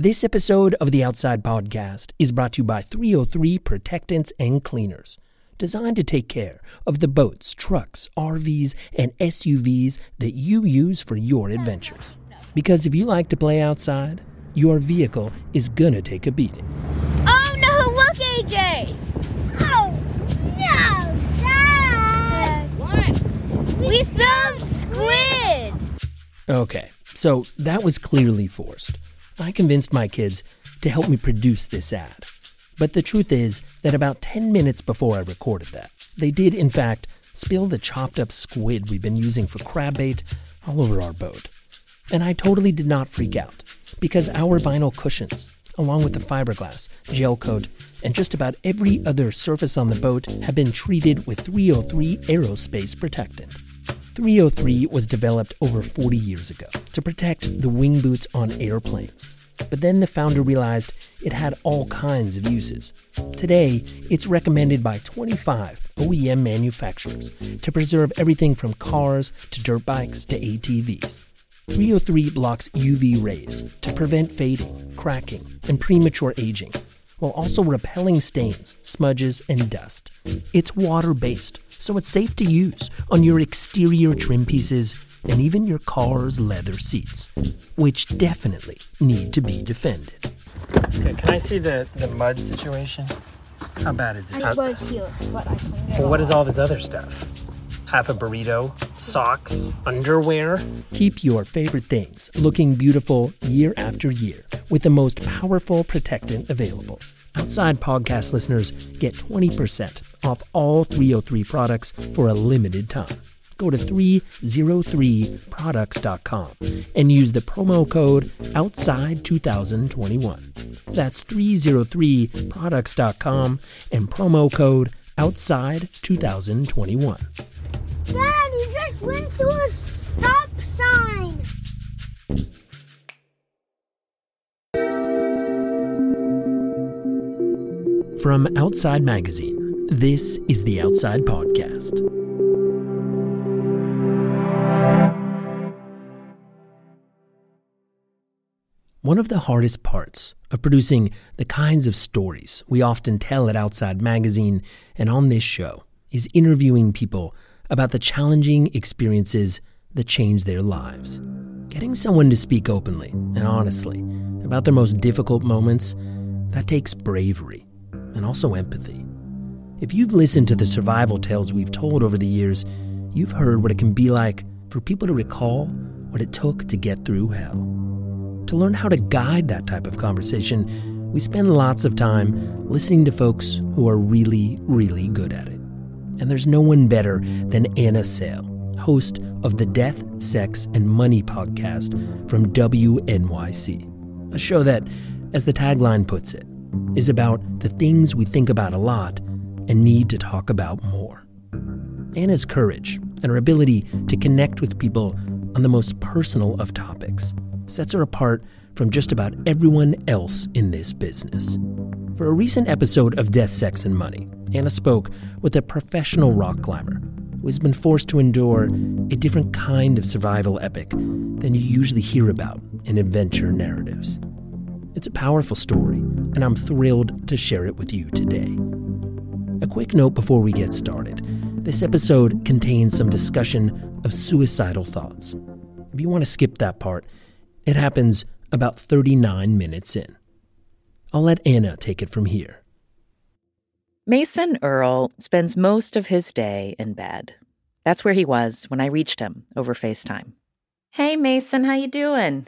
This episode of the Outside Podcast is brought to you by 303 Protectants and Cleaners, designed to take care of the boats, trucks, RVs, and SUVs that you use for your adventures. Because if you like to play outside, your vehicle is gonna take a beating. Oh no, look, AJ! Oh no, Dad! What? We spelled squid! Okay, so that was clearly forced. I convinced my kids to help me produce this ad. But the truth is that about 10 minutes before I recorded that, they did, in fact, spill the chopped up squid we've been using for crab bait all over our boat. And I totally did not freak out, because our vinyl cushions, along with the fiberglass, gel coat, and just about every other surface on the boat have been treated with 303 Aerospace Protectant. 303 was developed over 40 years ago to protect the wing boots on airplanes. But then the founder realized it had all kinds of uses. Today, it's recommended by 25 OEM manufacturers to preserve everything from cars to dirt bikes to ATVs. 303 blocks UV rays to prevent fading, cracking, and premature aging, while also repelling stains, smudges, and dust. It's water-based, so it's safe to use on your exterior trim pieces and even your car's leather seats, which definitely need to be defended. Okay, can I see the mud situation? How bad is it? Well, what is all this other stuff? Half a burrito, socks, underwear. Keep your favorite things looking beautiful year after year with the most powerful protectant available. Outside Podcast listeners get 20% off all 303 products for a limited time. Go to 303products.com and use the promo code OUTSIDE2021. That's 303products.com and promo code OUTSIDE2021. Dad, you just went through a stop sign. From Outside Magazine, this is the Outside Podcast. One of the hardest parts of producing the kinds of stories we often tell at Outside Magazine and on this show is interviewing people about the challenging experiences that change their lives. Getting someone to speak openly and honestly about their most difficult moments, that takes bravery and also empathy. If you've listened to the survival tales we've told over the years, you've heard what it can be like for people to recall what it took to get through hell. To learn how to guide that type of conversation, we spend lots of time listening to folks who are really, really good at it. And there's no one better than Anna Sale, host of the Death, Sex, and Money podcast from WNYC, a show that, as the tagline puts it, is about the things we think about a lot and need to talk about more. Anna's courage and her ability to connect with people on the most personal of topics sets her apart from just about everyone else in this business. For a recent episode of Death, Sex, and Money, Anna spoke with a professional rock climber who has been forced to endure a different kind of survival epic than you usually hear about in adventure narratives. It's a powerful story, and I'm thrilled to share it with you today. A quick note before we get started. This episode contains some discussion of suicidal thoughts. If you want to skip that part, it happens about 39 minutes in. I'll let Anna take it from here. Mason Earle spends most of his day in bed. That's where he was when I reached him over FaceTime. Hey, Mason, how you doing?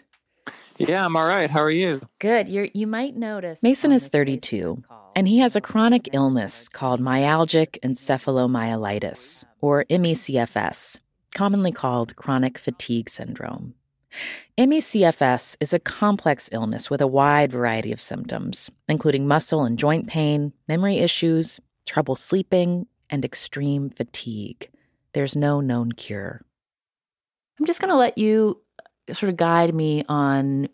Yeah, I'm all right. How are you? Good. You might notice. Mason is 32, and he has a chronic illness called myalgic encephalomyelitis, or ME/CFS, commonly called chronic fatigue syndrome. ME/CFS is a complex illness with a wide variety of symptoms, including muscle and joint pain, memory issues, trouble sleeping, and extreme fatigue. There's no known cure. I'm just going to let you sort of guide me on,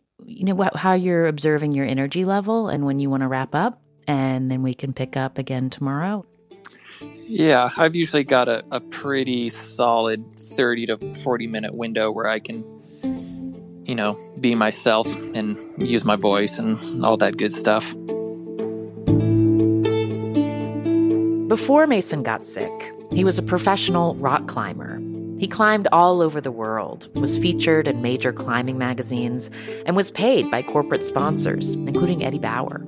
how you're observing your energy level and when you want to wrap up, and then we can pick up again tomorrow. Yeah, I've usually got a pretty solid 30 to 40 minute window where I can you know, be myself and use my voice and all that good stuff. Before Mason got sick, he was a professional rock climber. He climbed all over the world, was featured in major climbing magazines, and was paid by corporate sponsors, including Eddie Bauer.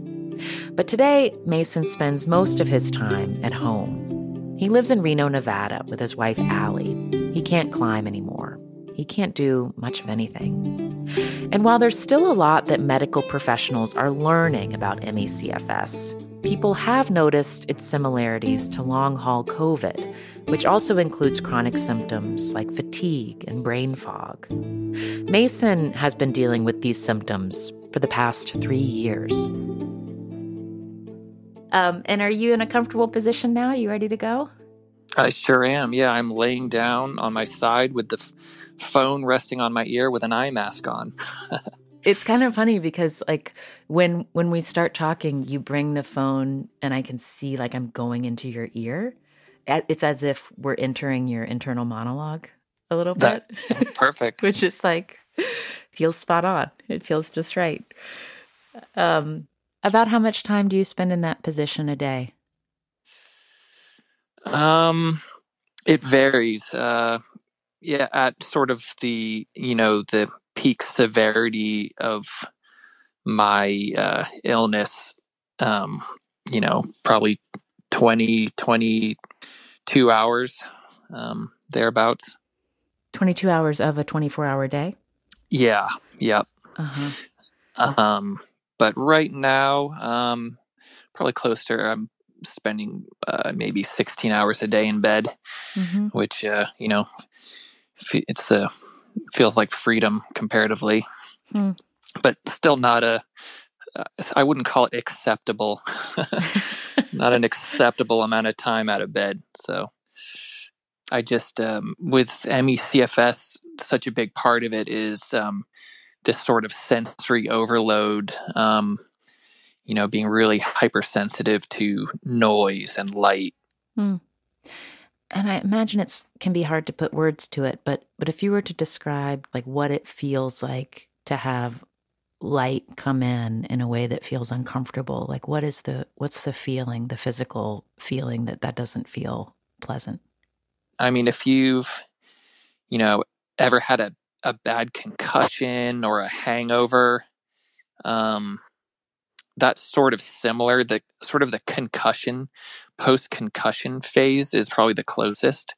But today, Mason spends most of his time at home. He lives in Reno, Nevada, with his wife, Allie. He can't climb anymore. He can't do much of anything. And while there's still a lot that medical professionals are learning about ME/CFS, people have noticed its similarities to long-haul COVID, which also includes chronic symptoms like fatigue and brain fog. Mason has been dealing with these symptoms for the past 3 years. And are you in a comfortable position now? Are you ready to go? I sure am. Yeah, I'm laying down on my side with the phone resting on my ear with an eye mask on. It's kind of funny because, like, when we start talking, you bring the phone and I can see, like, I'm going into your ear. It's as if we're entering your internal monologue a little bit. Perfect. Which is, like, feels spot on. It feels just right. About how much time do you spend in that position a day? It varies. At sort of the, you know, the peak severity of my illness, you know, probably 22 hours, thereabouts. 22 hours of a 24-hour day? Yeah. Yep. Uh-huh. But right now, probably closer, I'm spending maybe 16 hours a day in bed, which, you know, it's feels like freedom comparatively, but still not I wouldn't call it acceptable, not an acceptable amount of time out of bed. So I just, with ME/CFS, such a big part of it is, this sort of sensory overload, you know, being really hypersensitive to noise and light. Mm. And I imagine it can be hard to put words to it, but if you were to describe, like, what it feels like to have light come in a way that feels uncomfortable, like, what's the feeling, the physical feeling that doesn't feel pleasant? I mean, if you've, you know, ever had a bad concussion or a hangover, that's sort of similar. The sort of the concussion, post-concussion phase is probably the closest,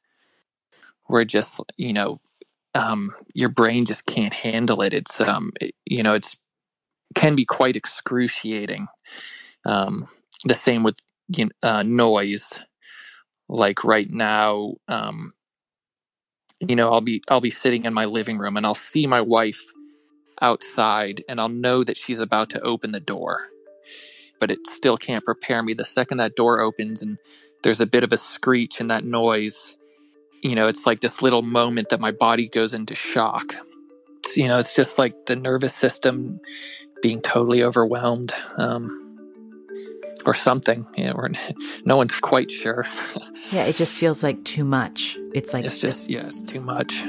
where just, you know, your brain just can't handle it. It's, you know, can be quite excruciating. The same with, you know, noise. Like right now, you know, I'll be sitting in my living room and I'll see my wife outside and I'll know that she's about to open the door, but it still can't prepare me. The second that door opens and there's a bit of a screech and that noise, you know, it's like this little moment that my body goes into shock. It's, you know, it's just like the nervous system being totally overwhelmed, or something, you know, no one's quite sure. Yeah, it just feels like too much. It's like... it's too much.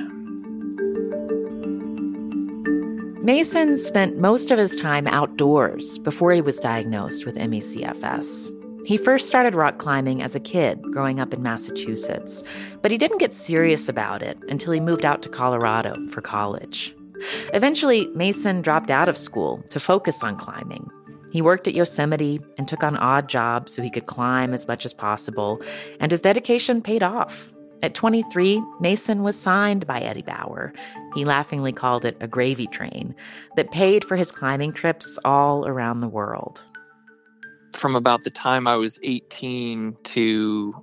Mason spent most of his time outdoors before he was diagnosed with ME/CFS. He first started rock climbing as a kid growing up in Massachusetts, but he didn't get serious about it until he moved out to Colorado for college. Eventually, Mason dropped out of school to focus on climbing. He worked at Yosemite and took on odd jobs so he could climb as much as possible, and his dedication paid off. At 23, Mason was signed by Eddie Bauer. He laughingly called it a gravy train that paid for his climbing trips all around the world. From about the time I was 18 to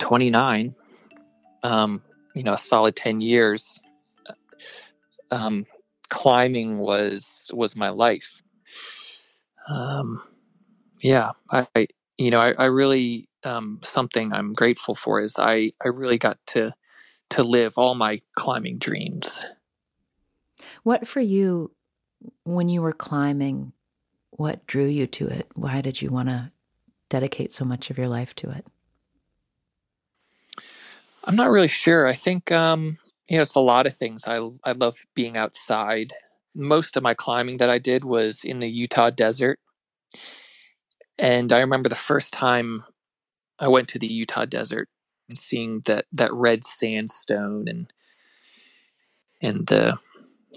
29, you know, a solid 10 years, climbing was my life. I you know, I really, something I'm grateful for is I really got to live all my climbing dreams. What for you, when you were climbing, what drew you to it? Why did you want to dedicate so much of your life to it? I'm not really sure. I think, you know, it's a lot of things. I love being outside. Most of my climbing that I did was in the Utah desert. And I remember the first time I went to the Utah desert and seeing that red sandstone and the,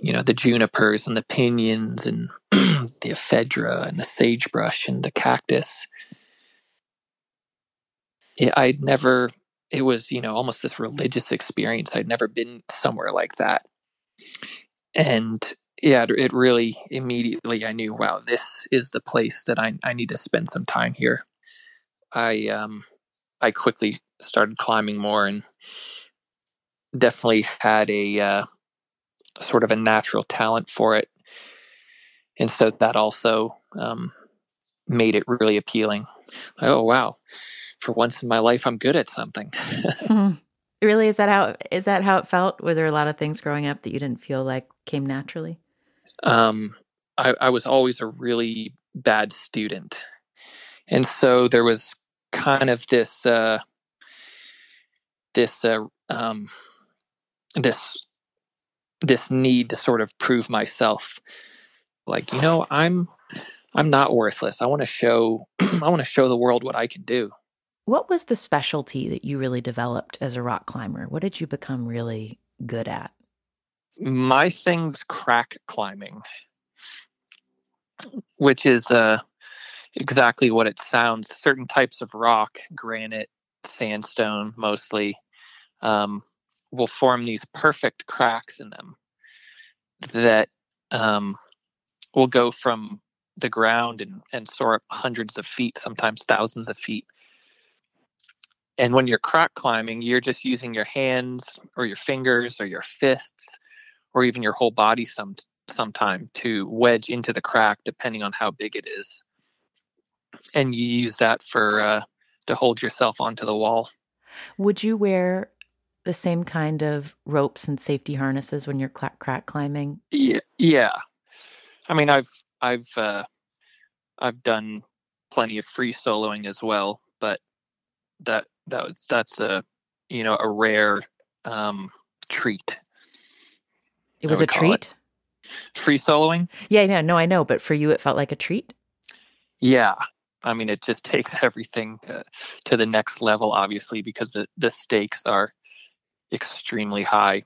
you know, the junipers and the pinyons and the ephedra and the sagebrush and the cactus. It was, you know, almost this religious experience. I'd never been somewhere like that. And yeah, it really immediately, I knew, wow, this is the place that I need to spend some time here. I quickly started climbing more and definitely had a sort of a natural talent for it. And so that also made it really appealing. Oh, wow. For once in my life, I'm good at something. Really? Is that how it felt? Were there a lot of things growing up that you didn't feel like came naturally? I was always a really bad student. And so there was kind of this need to sort of prove myself. Like, you know, I'm not worthless. I want to show the world what I can do. What was the specialty that you really developed as a rock climber? What did you become really good at? My thing's crack climbing, which is exactly what it sounds. Certain types of rock, granite, sandstone mostly, will form these perfect cracks in them that will go from the ground and soar up hundreds of feet, sometimes thousands of feet. And when you're crack climbing, you're just using your hands or your fingers or your fists or even your whole body sometime to wedge into the crack, depending on how big it is. And you use that to hold yourself onto the wall. Would you wear the same kind of ropes and safety harnesses when you're crack climbing? Yeah. I mean, I've done plenty of free soloing as well, but that's a, you know, a rare treat. It was a treat? Free soloing? Yeah, no, I know. But for you, it felt like a treat? Yeah. I mean, it just takes everything to the next level, obviously, because the stakes are extremely high.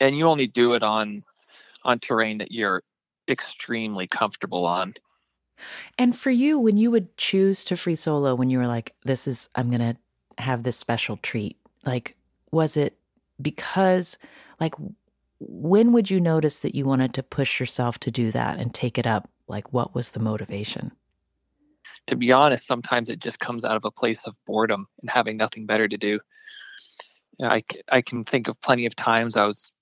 And you only do it on terrain that you're extremely comfortable on. And for you, when you would choose to free solo, when you were like, I'm going to have this special treat, like, was it because, like, when would you notice that you wanted to push yourself to do that and take it up? Like, what was the motivation? To be honest, sometimes it just comes out of a place of boredom and having nothing better to do. I can think of plenty of times I was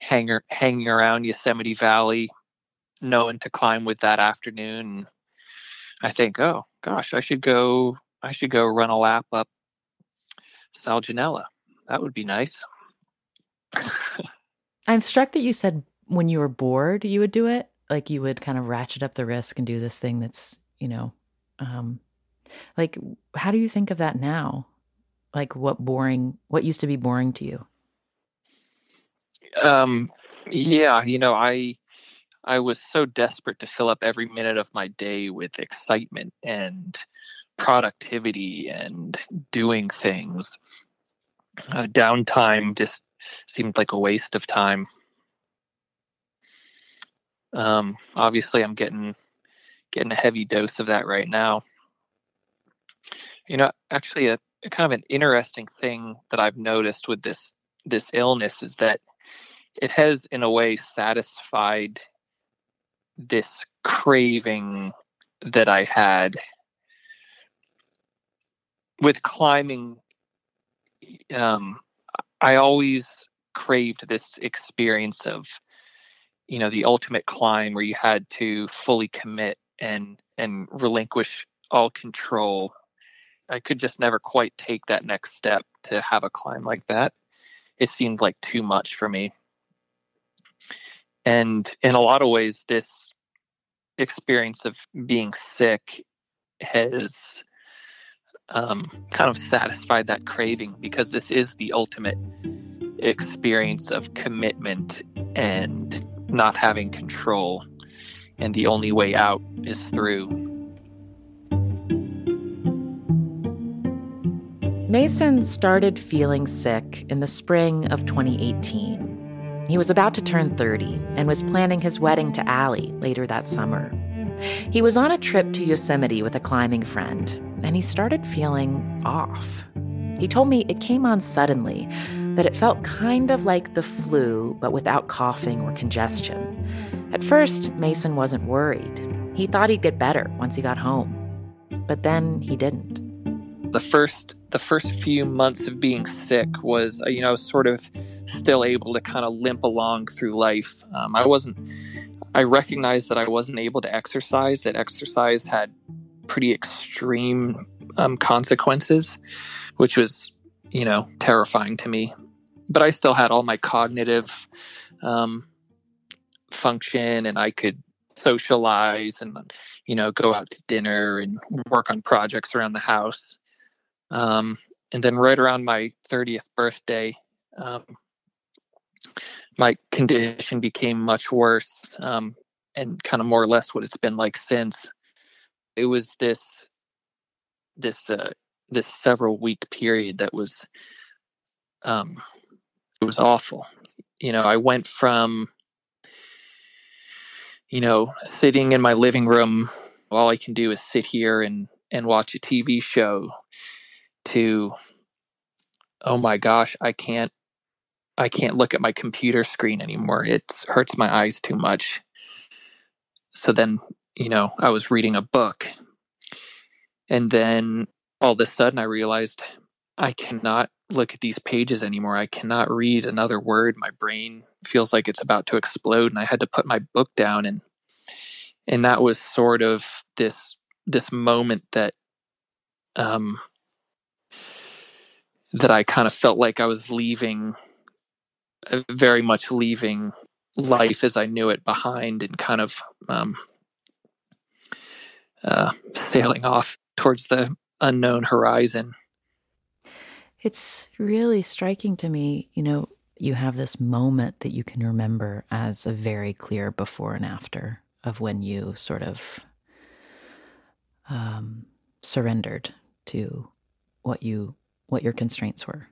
hanging around Yosemite Valley, knowing to climb with that afternoon. I think, oh gosh, I should go run a lap up Salginella. That would be nice. I'm struck that you said when you were bored, you would do it. Like, you would kind of ratchet up the risk and do this thing that's, you know, like, how do you think of that now? Like, what used to be boring to you? Yeah, you know, I was so desperate to fill up every minute of my day with excitement and productivity and doing things. Downtime just seemed like a waste of time. Obviously, I'm getting a heavy dose of that right now. You know, actually, a kind of an interesting thing that I've noticed with this illness is that it has, in a way, satisfied this craving that I had with climbing. I always craved this experience of, you know, the ultimate climb where you had to fully commit and relinquish all control. I could just never quite take that next step to have a climb like that. It seemed like too much for me. And in a lot of ways, this experience of being sick has kind of satisfied that craving, because this is the ultimate experience of commitment and not having control, and the only way out is through. Mason started feeling sick in the spring of 2018. He was about to turn 30 and was planning his wedding to Allie later that summer. He was on a trip to Yosemite with a climbing friend, and he started feeling off. He told me it came on suddenly, that it felt kind of like the flu, but without coughing or congestion. At first, Mason wasn't worried. He thought he'd get better once he got home. But then he didn't. The first few months of being sick was, sort of still able to kind of limp along through life. I recognized that I wasn't able to exercise, that exercise had pretty extreme consequences, which was, terrifying to me. But I still had all my cognitive function, and I could socialize and, go out to dinner and work on projects around the house. And then right around my 30th birthday, my condition became much worse, and kind of more or less what it's been like since. It was this several week period that was, it was awful. I went from, sitting in my living room, all I can do is sit here and watch a TV show, to, oh my gosh, I can't look at my computer screen anymore. It hurts my eyes too much. So then, I was reading a book. And then all of a sudden I realized I cannot look at these pages anymore. I cannot read another word. My brain feels like it's about to explode, and I had to put my book down. And that was sort of this moment that, that I kind of felt like I was very much leaving life as I knew it behind, and kind of sailing off towards the unknown horizon. It's really striking to me, you have this moment that you can remember as a very clear before and after of when you sort of surrendered to what your constraints were.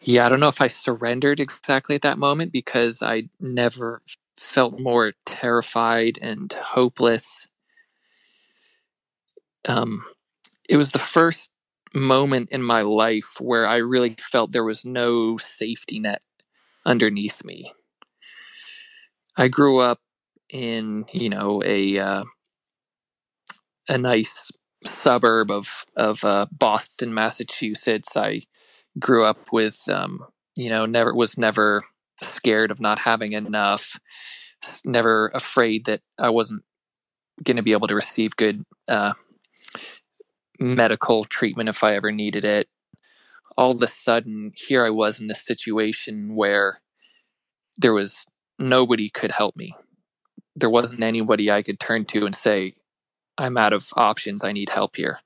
Yeah, I don't know if I surrendered exactly at that moment, because I never felt more terrified and hopeless. It was the first moment in my life where I really felt there was no safety net underneath me. I grew up in, a nice suburb of Boston, Massachusetts. I grew up with, never scared of not having enough, never afraid that I wasn't going to be able to receive good medical treatment if I ever needed it. All of a sudden, here I was in this situation where there was nobody could help me. There wasn't anybody I could turn to and say, I'm out of options. I need help here.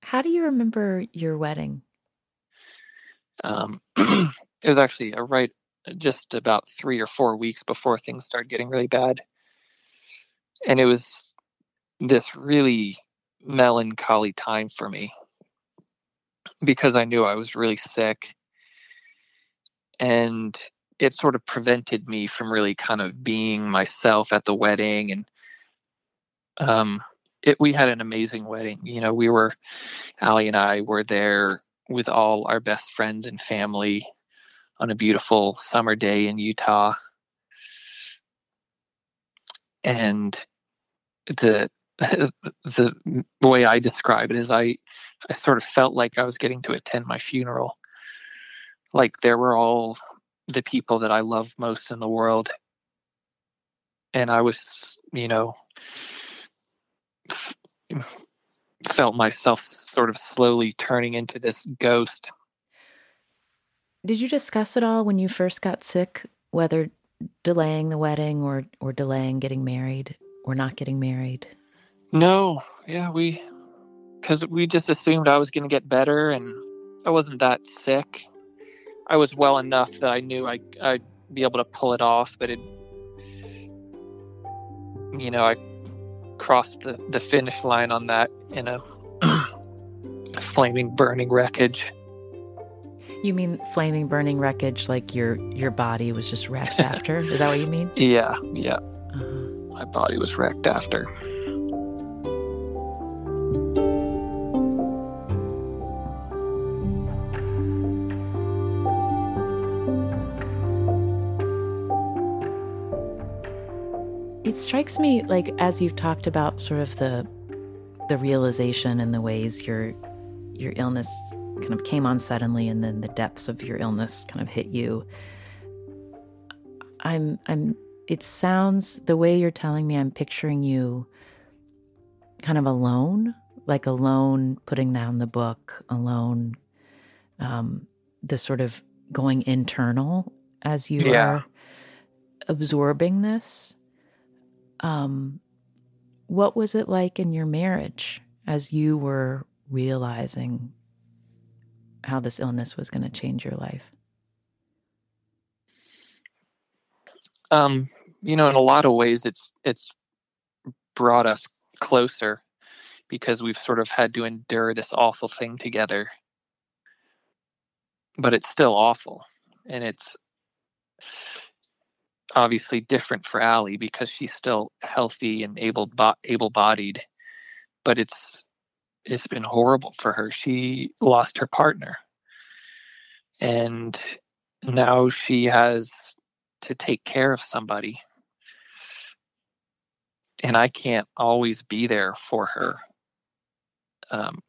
How do you remember your wedding? It was actually just about 3 or 4 weeks before things started getting really bad. And it was this really melancholy time for me, because I knew I was really sick, and it sort of prevented me from really kind of being myself at the wedding. And we had an amazing wedding. Allie and I were there with all our best friends and family on a beautiful summer day in Utah. And the way I describe it is I sort of felt like I was getting to attend my funeral. Like there were all the people that I love most in the world. And I was, felt myself sort of slowly turning into this ghost. Did you discuss at all when you first got sick, whether delaying the wedding or delaying getting married or not getting married? No. Yeah, because we just assumed I was going to get better, and I wasn't that sick. I was well enough that I knew I'd be able to pull it off, but it, you know, I crossed the finish line on that in a flaming, burning wreckage. You mean flaming, burning wreckage, like your body was just wrecked after? Is that what you mean? Yeah. My body was wrecked after. It strikes me, like, as you've talked about sort of the realization and the ways your illness kind of came on suddenly, and then the depths of your illness kind of hit you. It sounds, the way you're telling me, I'm picturing you kind of alone, like alone putting down the book, alone, the sort of going internal as you are absorbing this. What was it like in your marriage as you were realizing how this illness was going to change your life? You know, in a lot of ways, it's brought us closer because we've sort of had to endure this awful thing together. But it's still awful. And it's obviously different for Allie because she's still healthy and able-bodied. But it's been horrible for her. She lost her partner. And now she has to take care of somebody. And I can't always be there for her.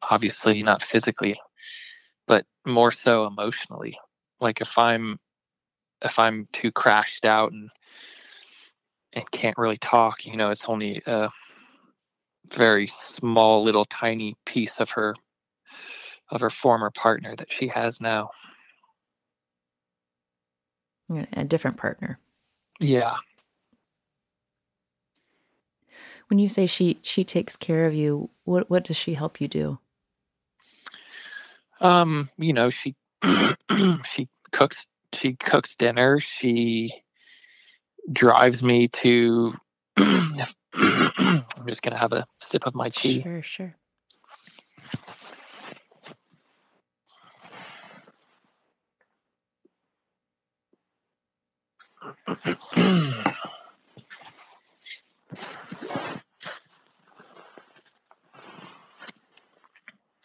Obviously not physically, but more so emotionally. Like if I'm too crashed out and can't really talk, you know, it's only a very small little tiny piece of her former partner that she has now. A different partner. Yeah. When you say she takes care of you, what does she help you do? You know, she she cooks dinner, she drives me to I'm just going to have a sip of my tea. Sure.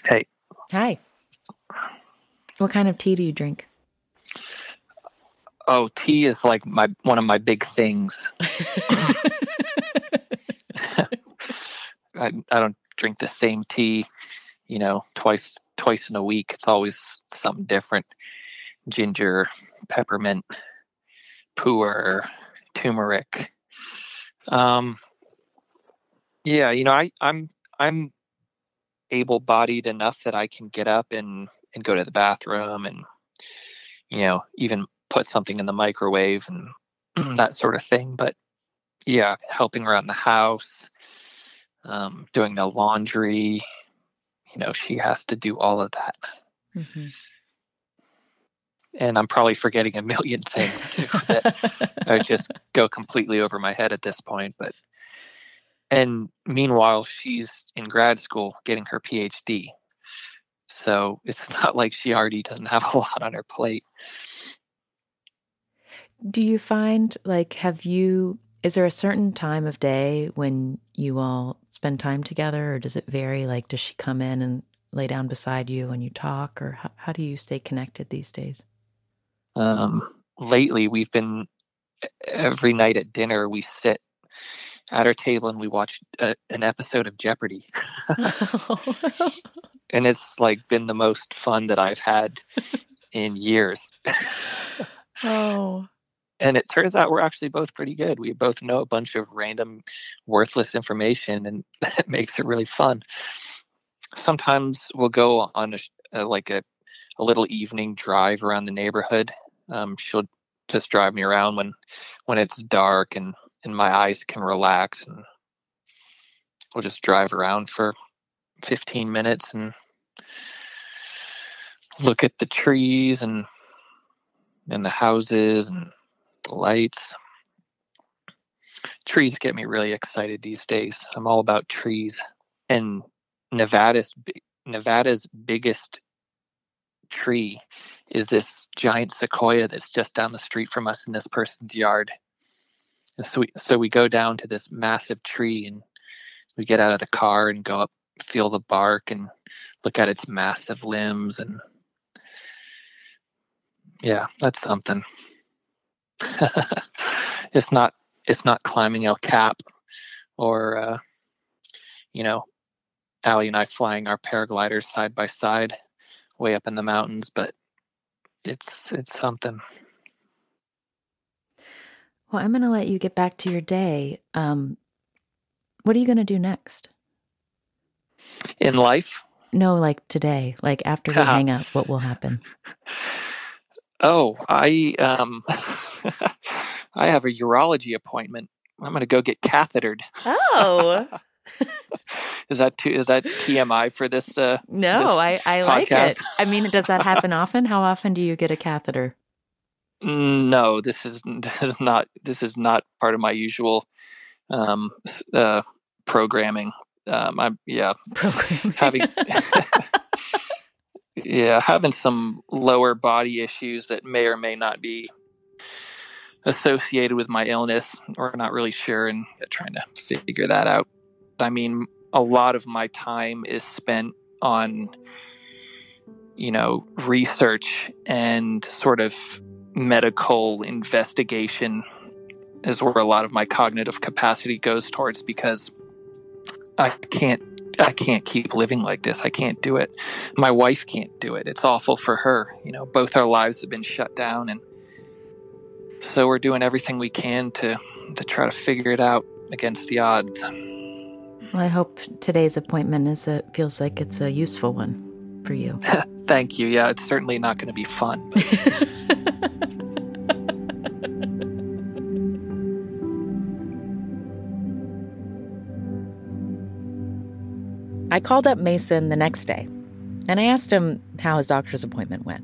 Hey. Hi. What kind of tea do you drink? Oh, tea is like one of my big things. I don't drink the same tea, you know, twice in a week. It's always something different. Ginger, peppermint, pu'er, turmeric. Yeah, you know, I'm able-bodied enough that I can get up and go to the bathroom and, you know, even put something in the microwave and that sort of thing. But yeah, helping around the house, doing the laundry, you know, she has to do all of that. Mm-hmm. And I'm probably forgetting a million things too that I just go completely over my head at this point. But, and meanwhile, she's in grad school getting her PhD. So it's not like she already doesn't have a lot on her plate. Do you find, like, is there a certain time of day when you all spend time together, or does it vary? Like, does she come in and lay down beside you and you talk, or how do you stay connected these days? Lately, we've been, every night at dinner, we sit at our table and we watch an episode of Jeopardy. And it's like been the most fun that I've had in years. Oh. And it turns out we're actually both pretty good. We both know a bunch of random, worthless information, and that makes it really fun. Sometimes we'll go on a little evening drive around the neighborhood. She'll just drive me around when it's dark and my eyes can relax, and we'll just drive around for 15 minutes and look at the trees and the houses and the lights. Trees get me really excited these days. I'm all about trees. And Nevada's biggest tree is this giant sequoia that's just down the street from us in this person's yard. And so we go down to this massive tree, and we get out of the car and go up, feel the bark, and look at its massive limbs. And yeah, that's something. It's not climbing El Cap or, Allie and I flying our paragliders side by side way up in the mountains, but it's something. Well, I'm going to let you get back to your day. What are you going to do next? In life? No, like today, like after we hang up, what will happen? Oh, I have a urology appointment. I'm going to go get cathetered. Oh, is that TMI for this? No, this I like it. I mean, does that happen often? How often do you get a catheter? No, this is not part of my usual programming. I'm having some lower body issues that may or may not be associated with my illness. We're not really sure, and trying to figure that out. I mean, a lot of my time is spent on, research and sort of medical investigation is where a lot of my cognitive capacity goes towards, because I can't keep living like this. I can't do it. My wife can't do it. It's awful for her. Both our lives have been shut down, and so we're doing everything we can to try to figure it out against the odds. Well, I hope today's appointment feels like it's a useful one for you. Thank you. Yeah, it's certainly not going to be fun. I called up Mason the next day, and I asked him how his doctor's appointment went.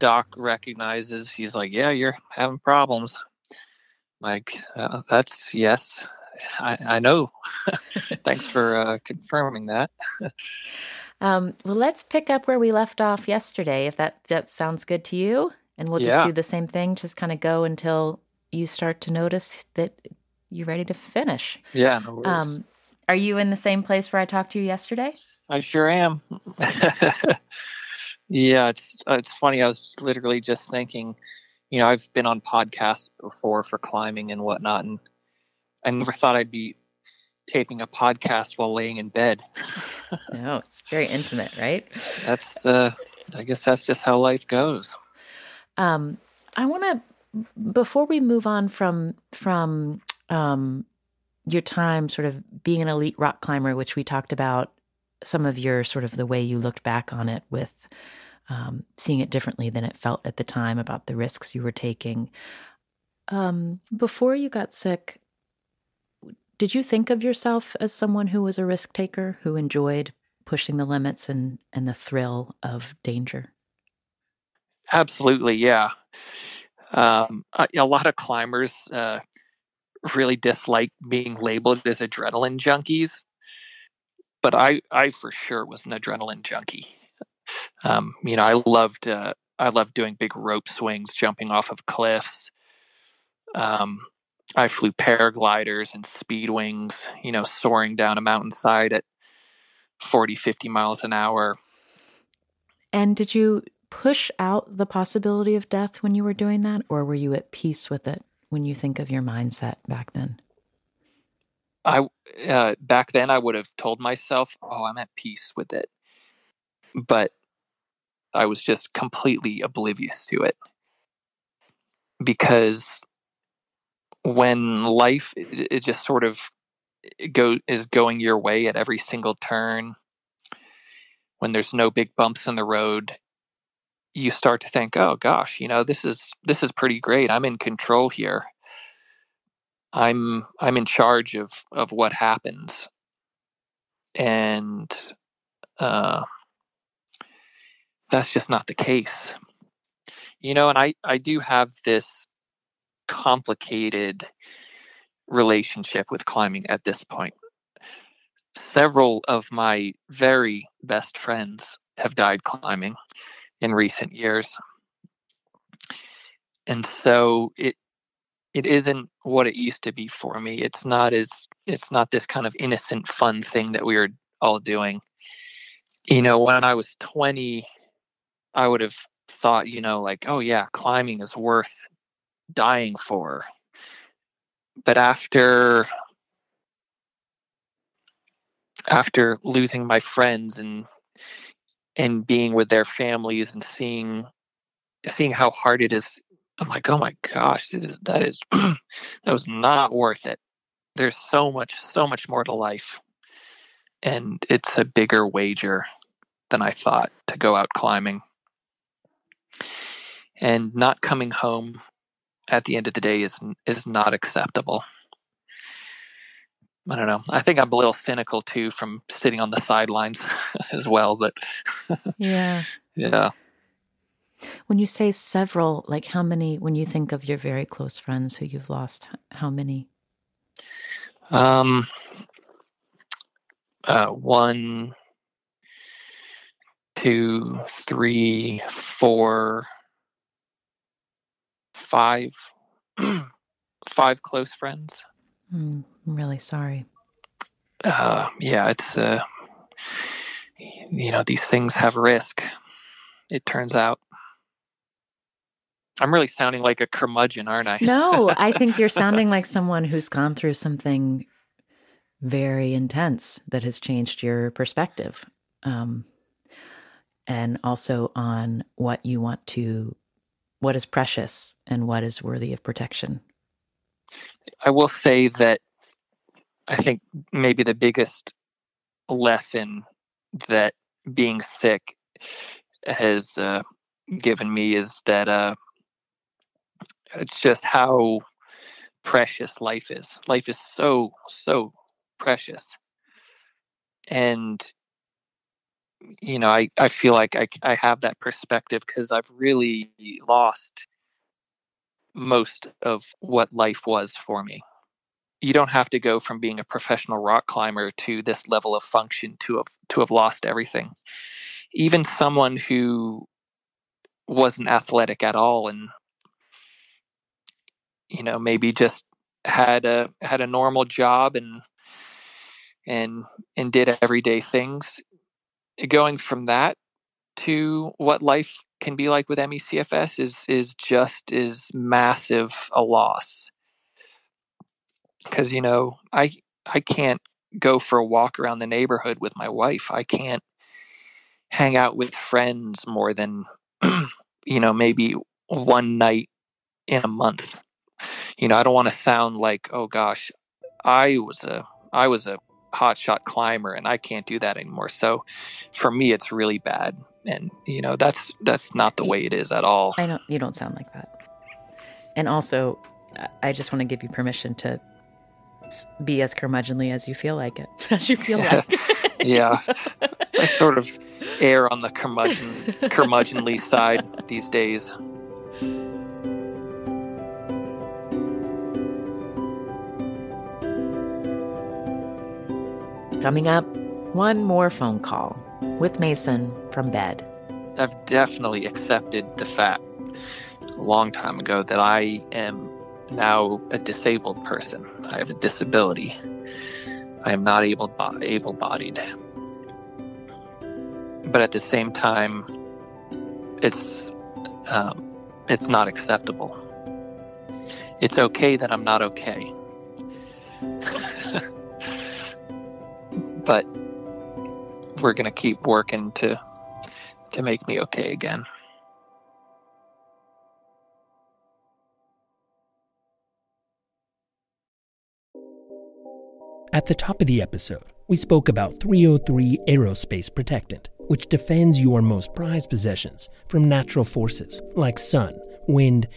Doc recognizes, he's like, yeah, you're having problems. I'm like, that's yes. I know. Thanks for confirming that. Well, let's pick up where we left off yesterday, if that sounds good to you. And we'll just do the same thing. Just kind of go until you start to notice that you ready to finish? Yeah, no worries. Are you in the same place where I talked to you yesterday? I sure am. Yeah, it's funny. I was literally just thinking, I've been on podcasts before for climbing and whatnot, and I never thought I'd be taping a podcast while laying in bed. No, it's very intimate, right? That's, I guess that's just how life goes. I want to, before we move on from your time sort of being an elite rock climber, which we talked about some of your sort of the way you looked back on it with seeing it differently than it felt at the time about the risks you were taking. Before you got sick, did you think of yourself as someone who was a risk taker, who enjoyed pushing the limits and the thrill of danger? Absolutely, yeah. A lot of climbers really dislike being labeled as adrenaline junkies, but I for sure was an adrenaline junkie. I loved doing big rope swings, jumping off of cliffs. I flew paragliders and speed wings, soaring down a mountainside at 40-50 miles an hour. And did you push out the possibility of death when you were doing that, or were you at peace with it? When you think of your mindset back then? Back then I would have told myself, oh, I'm at peace with it. But I was just completely oblivious to it. Because when life, it just sort of is going your way at every single turn, when there's no big bumps in the road, you start to think, oh gosh, this is pretty great. I'm in control here. I'm in charge of what happens. And that's just not the case. You know, and I do have this complicated relationship with climbing at this point. Several of my very best friends have died climbing in recent years. And so it isn't what it used to be for me. It's not this kind of innocent, fun thing that we were all doing. You know, when I was 20, I would have thought, you know, like, oh yeah, climbing is worth dying for. But after losing my friends and being with their families and seeing how hard it is, I'm like, oh my gosh, that was not worth it. There's so much more to life. And it's a bigger wager than I thought to go out climbing. And not coming home at the end of the day is not acceptable. I don't know. I think I'm a little cynical too from sitting on the sidelines as well, but yeah. Yeah. When you say several, like how many, when you think of your very close friends who you've lost, how many? One, two, three, four, five, five close friends. I'm really sorry. Yeah, it's, you know, these things have risk, it turns out. I'm really sounding like a curmudgeon, aren't I? No, I think you're sounding like someone who's gone through something very intense that has changed your perspective. And also on what you want to, what is precious and what is worthy of protection. I will say that I think maybe the biggest lesson that being sick has given me is that it's just how precious life is. Life is so, so precious. And, you know, I feel like I have that perspective because I've really lost most of what life was for me. You don't have to go from being a professional rock climber to this level of function to have lost everything. Even someone who wasn't athletic at all and, you know, maybe just had a normal job and did everyday things. Going from that to what life can be like with ME/CFS is just as massive a loss. Because, you know, I can't go for a walk around the neighborhood with my wife. I can't hang out with friends more than, you know, maybe one night in a month. You know, I don't want to sound like, oh gosh, I was a hotshot climber and I can't do that anymore. So for me, it's really bad. And, you know, that's not the way it is at all. You don't sound like that. And also, I just want to give you permission to be as curmudgeonly as you feel like it. As you feel like. Yeah. I sort of err on the curmudgeonly side these days. Coming up, one more phone call with Mason from bed. I've definitely accepted the fact a long time ago that I am now a disabled person. I have a disability. I am not able-bodied. But at the same time, it's not acceptable. It's okay that I'm not okay. But we're going to keep working to make me okay again. At the top of the episode, we spoke about 303 Aerospace Protectant, which defends your most prized possessions from natural forces like sun, wind,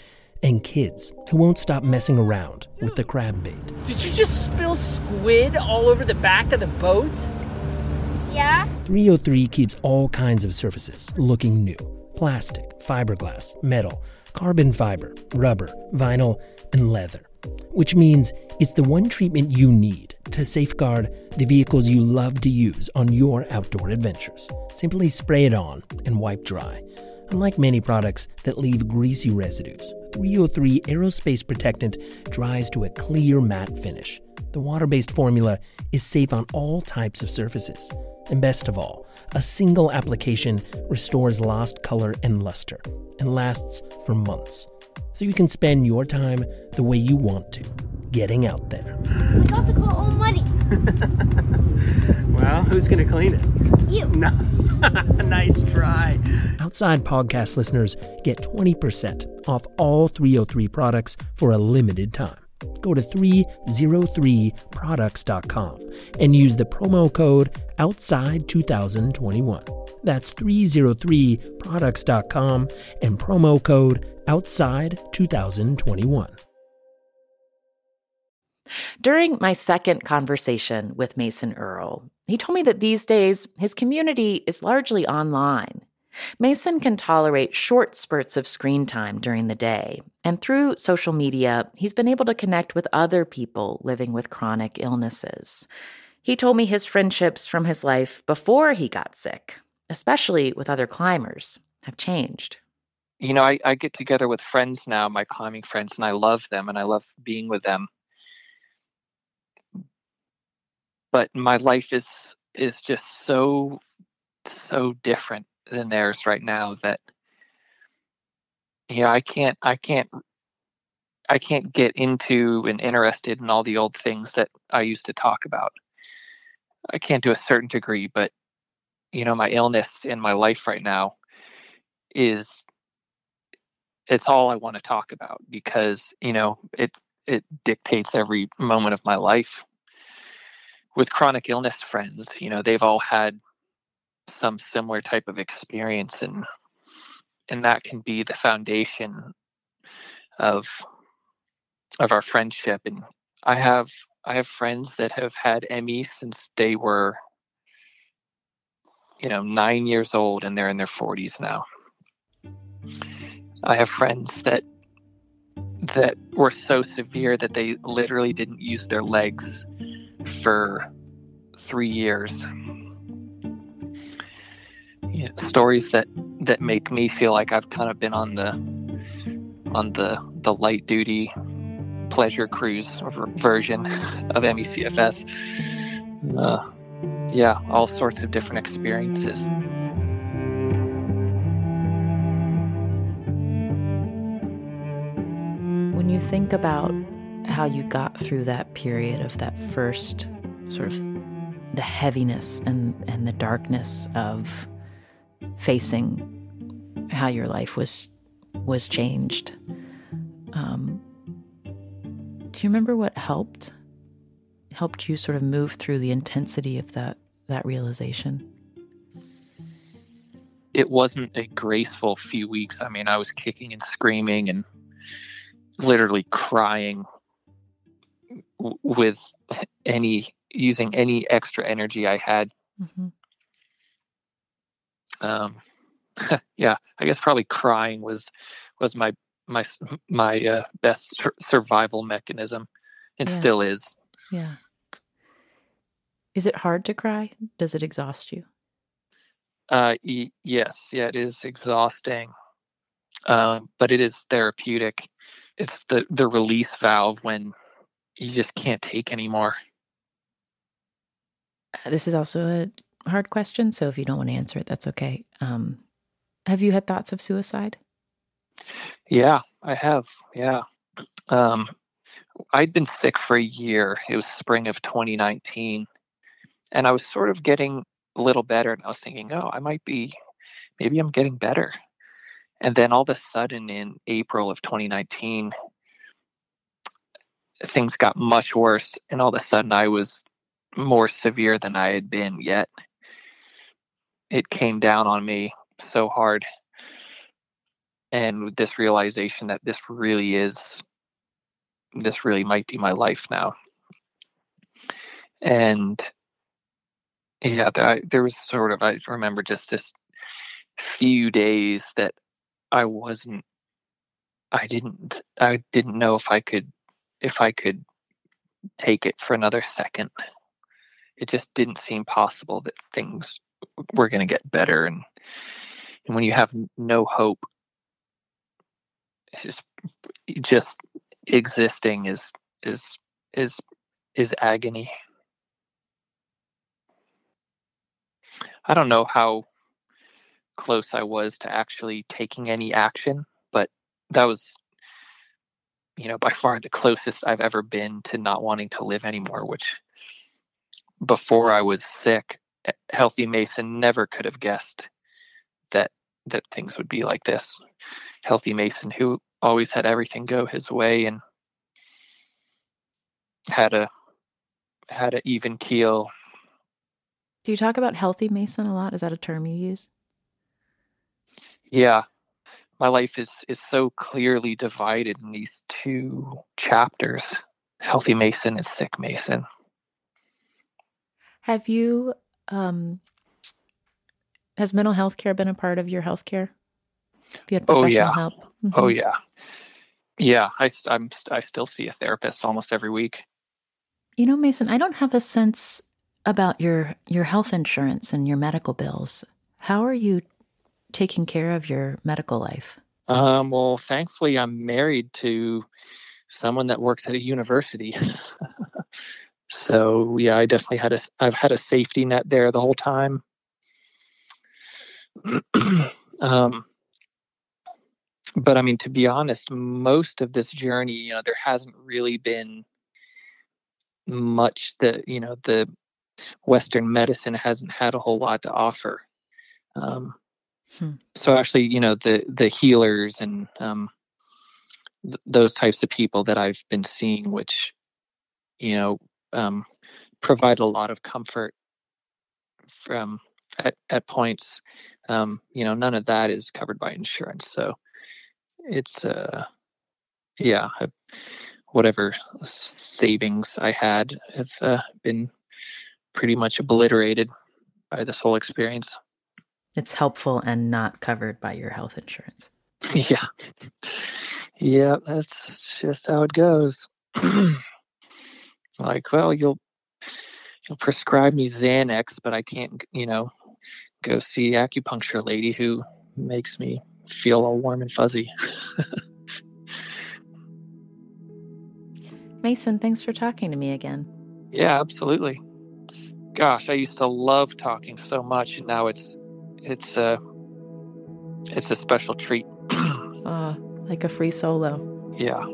and kids who won't stop messing around with the crab bait. Did you just spill squid all over the back of the boat? Yeah? 303 keeps all kinds of surfaces looking new. Plastic, fiberglass, metal, carbon fiber, rubber, vinyl, and leather. Which means it's the one treatment you need to safeguard the vehicles you love to use on your outdoor adventures. Simply spray it on and wipe dry. Unlike many products that leave greasy residues, 303 Aerospace Protectant dries to a clear matte finish. The water-based formula is safe on all types of surfaces. And best of all, a single application restores lost color and luster and lasts for months. So you can spend your time the way you want to, getting out there. It's about to call all muddy. Well, who's going to clean it? You. No. Nice try. Outside Podcast listeners get 20% off all 303 products for a limited time. Go to 303products.com and use the promo code OUTSIDE2021. That's 303products.com and promo code OUTSIDE2021. During my second conversation with Mason Earle, he told me that these days his community is largely online. Mason can tolerate short spurts of screen time during the day, and through social media, he's been able to connect with other people living with chronic illnesses. He told me his friendships from his life before he got sick, especially with other climbers, have changed. You know, I get together with friends now, my climbing friends, and I love them, and I love being with them. But my life is just so different than theirs right now that, you know, I can't get into and interested in all the old things that I used to talk about. I can't to a certain degree, but, you know, my illness in my life right now it's all I want to talk about because, you know, it dictates every moment of my life. With chronic illness friends, you know, they've all had some similar type of experience, and that can be the foundation of our friendship. And I have friends that have had ME since they were, you know, 9 years old, and they're in their 40s now. I have friends that were so severe that they literally didn't use their legs for 3 years. You know, stories that make me feel like I've kind of been on the light duty pleasure cruise version of ME/CFS. Yeah, all sorts of different experiences. When you think about how you got through that period of that first sort of the heaviness and the darkness of facing how your life was changed. Do you remember what helped you sort of move through the intensity of that realization? It wasn't a graceful few weeks. I mean, I was kicking and screaming and literally crying with using any extra energy I had. Mm-hmm. Yeah, I guess probably crying was my best survival mechanism. It still is. Yeah. Is it hard to cry? Does it exhaust you? Yes. Yeah, it is exhausting. But it is therapeutic. It's the release valve when you just can't take anymore. This is also a hard question, so if you don't want to answer it, that's okay. Have you had thoughts of suicide? Yeah, I have. Yeah. I'd been sick for a year. It was spring of 2019, and I was sort of getting a little better, and I was thinking, oh, maybe I'm getting better. And then all of a sudden in April of 2019, things got much worse, and all of a sudden I was more severe than I had been yet. It came down on me so hard. And with this realization that this really might be my life now. And Yeah, there was sort of, I remember just this few days that I didn't know if I could take it for another second. It just didn't seem possible that things were going to get better. And when you have no hope, just existing is agony. I don't know how close I was to actually taking any action, but that was, by far the closest I've ever been to not wanting to live anymore, which before I was sick, healthy Mason never could have guessed that things would be like this. Healthy Mason, who always had everything go his way and had an even keel. Do you talk about healthy Mason a lot? Is that a term you use? Yeah. My life is so clearly divided in these two chapters, healthy Mason and sick Mason. Have you, has mental health care been a part of your health care? Have you had professional help? Mm-hmm. Oh, yeah. Yeah, I still see a therapist almost every week. Mason, I don't have a sense about your health insurance and your medical bills. How are you taking care of your medical life? Well, thankfully, I'm married to someone that works at a university. So, yeah, I definitely I've had a safety net there the whole time. But I mean, to be honest, most of this journey, there hasn't really been much that, the Western medicine hasn't had a whole lot to offer. So actually, the healers and those types of people that I've been seeing, which, provide a lot of comfort from at points, none of that is covered by insurance. So it's, whatever savings I had have been pretty much obliterated by this whole experience. It's helpful and not covered by your health insurance. Yeah. Yeah, that's just how it goes. Like, well, you'll prescribe me Xanax, but I can't, go see acupuncture lady who makes me feel all warm and fuzzy. Mason, thanks for talking to me again. Yeah, absolutely. Gosh, I used to love talking so much, and now it's a special treat. Like a free solo. Yeah.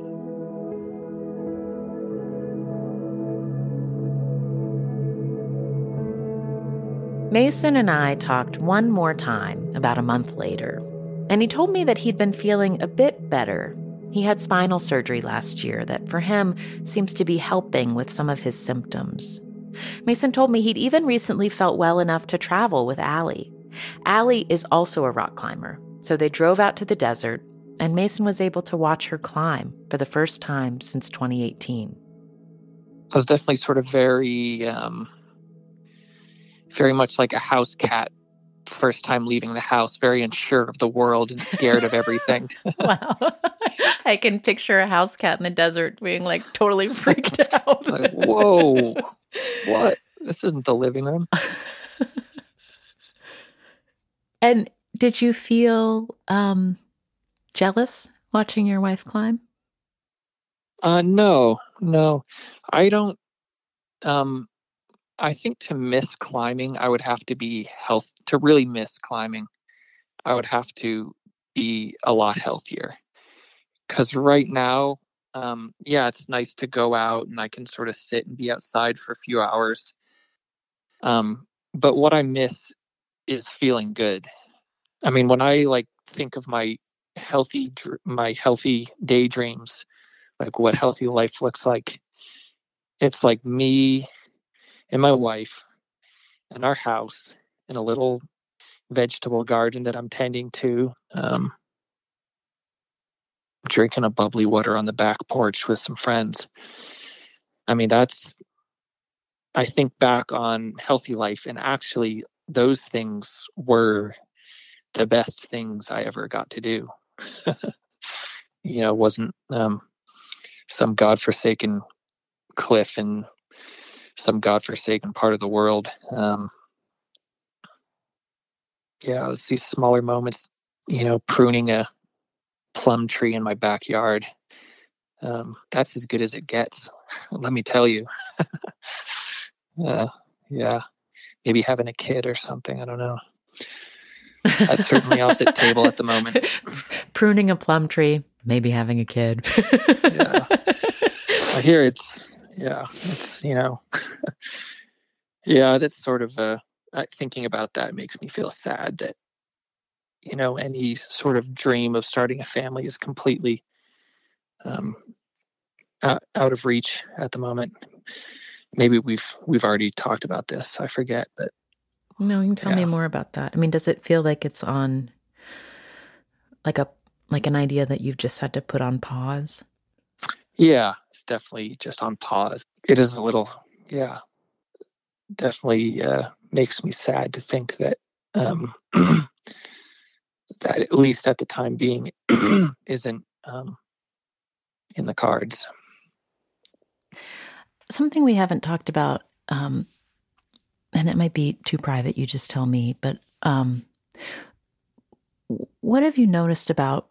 Mason and I talked one more time about a month later, and he told me that he'd been feeling a bit better. He had spinal surgery last year that, for him, seems to be helping with some of his symptoms. Mason told me he'd even recently felt well enough to travel with Allie. Allie is also a rock climber, so they drove out to the desert, and Mason was able to watch her climb for the first time since 2018. I was definitely sort of very, very much like a house cat, first time leaving the house, very unsure of the world and scared of everything. Wow. I can picture a house cat in the desert being like totally freaked out. Like, whoa, what? This isn't the living room. And did you feel jealous watching your wife climb? No. I don't. I think to miss climbing, I would have to be healthy. To really miss climbing, I would have to be a lot healthier. Because right now, it's nice to go out and I can sort of sit and be outside for a few hours. But what I miss is feeling good. I mean, when I think of my healthy daydreams, like what healthy life looks like, it's like me and my wife and our house and a little vegetable garden that I'm tending to, drinking a bubbly water on the back porch with some friends. I mean, that's I think back on healthy life, and actually those things were the best things I ever got to do. You know, it wasn't some godforsaken cliff in some godforsaken part of the world. It was these smaller moments, you know, pruning a plum tree in my backyard. That's as good as it gets, let me tell you. Maybe having a kid or something, I don't know. That's certainly off the table at the moment. Pruning a plum tree, maybe having a kid. Yeah. I hear it's, you know, yeah, that's sort of thinking about that makes me feel sad that, you know, any sort of dream of starting a family is completely out of reach at the moment. Maybe we've already talked about this. I forget, but. No, you can tell me more about that. I mean, does it feel like it's on like an idea that you've just had to put on pause? Yeah, it's definitely just on pause. It is a little, definitely makes me sad to think that that at least at the time being isn't in the cards. Something we haven't talked about, and it might be too private, you just tell me, but what have you noticed about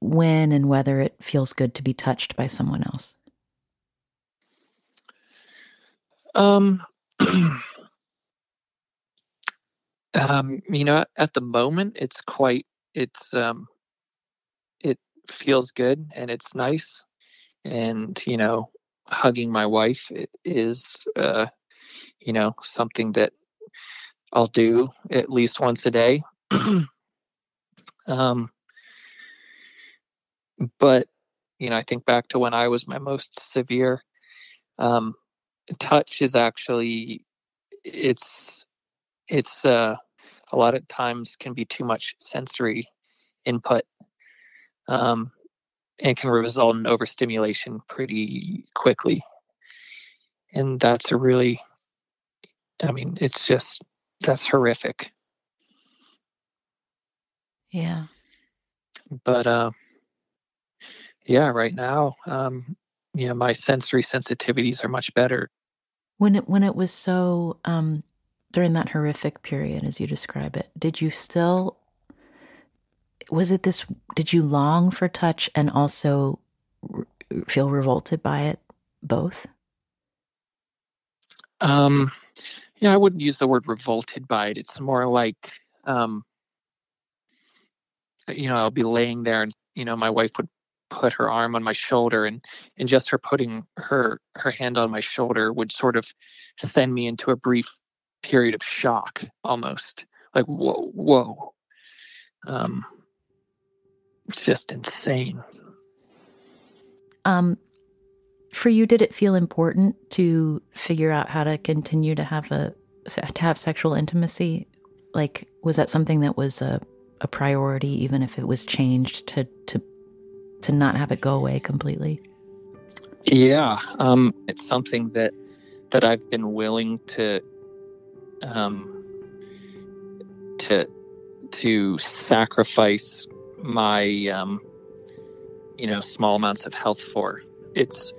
when and whether it feels good to be touched by someone else? You know, at the moment, it feels good and it's nice. And, you know, hugging my wife is, you know, something that I'll do at least once a day. But, you know, I think back to when I was my most severe. Touch is actually, it's a lot of times can be too much sensory input, and can result in overstimulation pretty quickly. And that's a really, I mean, it's just, that's horrific. Yeah. But, right now, you know, my sensory sensitivities are much better. When it was so, during that horrific period, as you describe it, did you long for touch and also feel revolted by it, both? I wouldn't use the word revolted by it. It's more like, you know, I'll be laying there and, you know, my wife would put her arm on my shoulder, and just her putting her hand on my shoulder would sort of send me into a brief period of shock, almost like, whoa. It's just insane. For you, did it feel important to figure out how to continue to have sexual intimacy? Like, was that something that was a priority, even if it was changed to not have it go away completely? Yeah, it's something that I've been willing to sacrifice my small amounts of health for. It's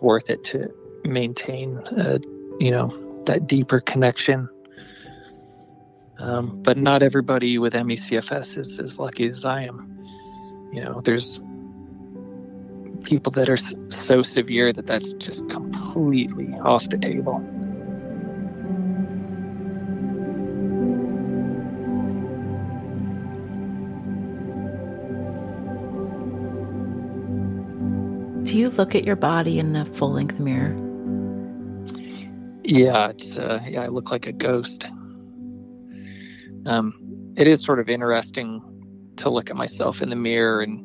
worth it to maintain, that deeper connection. But not everybody with ME/CFS is as lucky as I am. You know, there's people that are so severe that that's just completely off the table. Do you look at your body in a full-length mirror? Yeah, it's I look like a ghost. It is sort of interesting to look at myself in the mirror and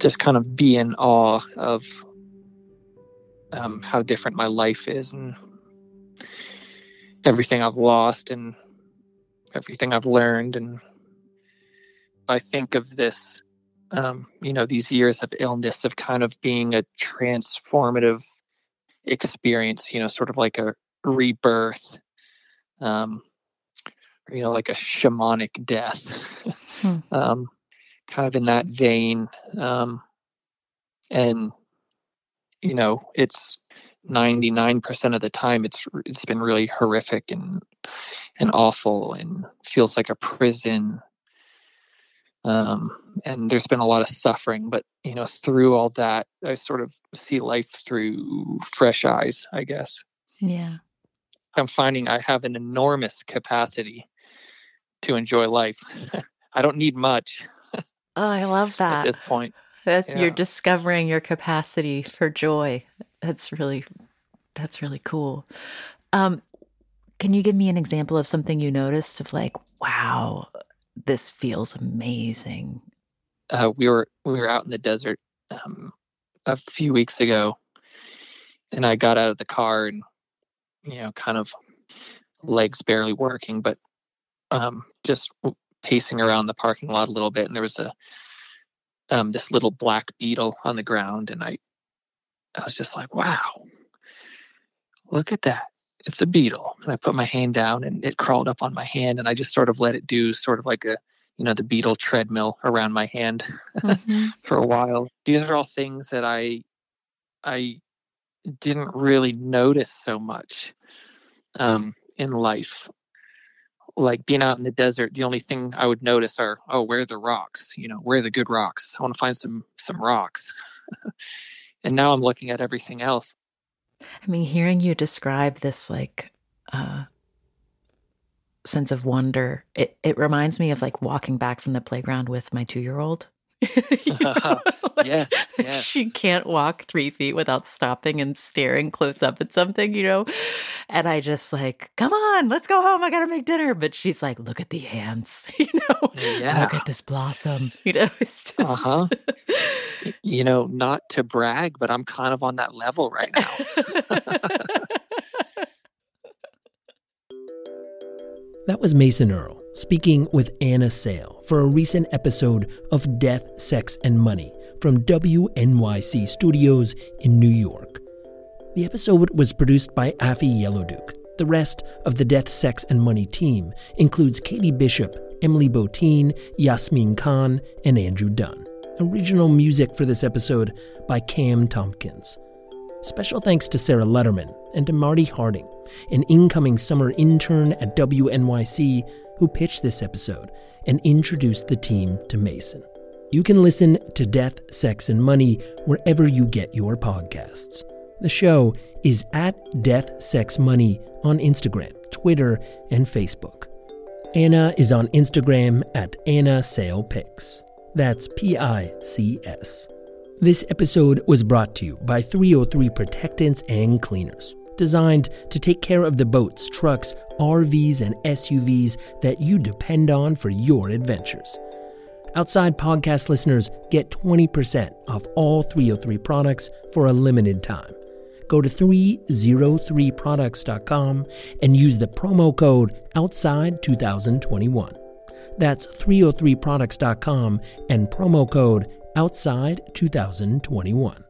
just kind of be in awe of how different my life is and everything I've lost and everything I've learned. And I think of this, these years of illness of kind of being a transformative experience, you know, sort of like a rebirth, you know, like a shamanic death, kind of in that vein. And, you know, it's 99% of the time it's been really horrific and awful and feels like a prison. And there's been a lot of suffering, but, you know, through all that, I sort of see life through fresh eyes, I guess. Yeah. I'm finding I have an enormous capacity to enjoy life. I don't need much. Oh, I love that. At this point. Yeah. You're discovering your capacity for joy. That's really cool. Can you give me an example of something you noticed of like, wow, this feels amazing? We were out in the desert a few weeks ago, and I got out of the car and, you know, kind of legs barely working, but just pacing around the parking lot a little bit. And there was a this little black beetle on the ground, and I was just like, wow, look at that. It's a beetle. And I put my hand down and it crawled up on my hand, and I just sort of let it do sort of like a, you know, the beetle treadmill around my hand for a while. These are all things that I didn't really notice so much in life. Like being out in the desert, the only thing I would notice are, oh, where are the rocks? You know, where are the good rocks? I want to find some rocks. And now I'm looking at everything else. I mean, hearing you describe this like sense of wonder, it reminds me of like walking back from the playground with my 2-year-old. Like, yes. She can't walk 3 feet without stopping and staring close up at something, you know? And I just like, come on, let's go home. I got to make dinner. But she's like, look at the ants, you know? Yeah. Look at this blossom, you know? It's just... You know, not to brag, but I'm kind of on that level right now. That was Mason Earle speaking with Anna Sale for a recent episode of Death, Sex, and Money from WNYC Studios in New York. The episode was produced by Afi Yellowduke. The rest of the Death, Sex, and Money team includes Katie Bishop, Emily Botine, Yasmin Khan, and Andrew Dunn. Original music for this episode by Cam Tompkins. Special thanks to Sarah Letterman and to Marty Harding, an incoming summer intern at WNYC who pitched this episode and introduced the team to Mason. You can listen to Death, Sex, and Money wherever you get your podcasts. The show is at Death, Sex, Money on Instagram, Twitter, and Facebook. Anna is on Instagram at Anna Sale Pics. That's PICS. This episode was brought to you by 303 Protectants and Cleaners, designed to take care of the boats, trucks, RVs, and SUVs that you depend on for your adventures. Outside Podcast listeners get 20% off all 303 products for a limited time. Go to 303products.com and use the promo code OUTSIDE2021. That's 303products.com and promo code OUTSIDE2021.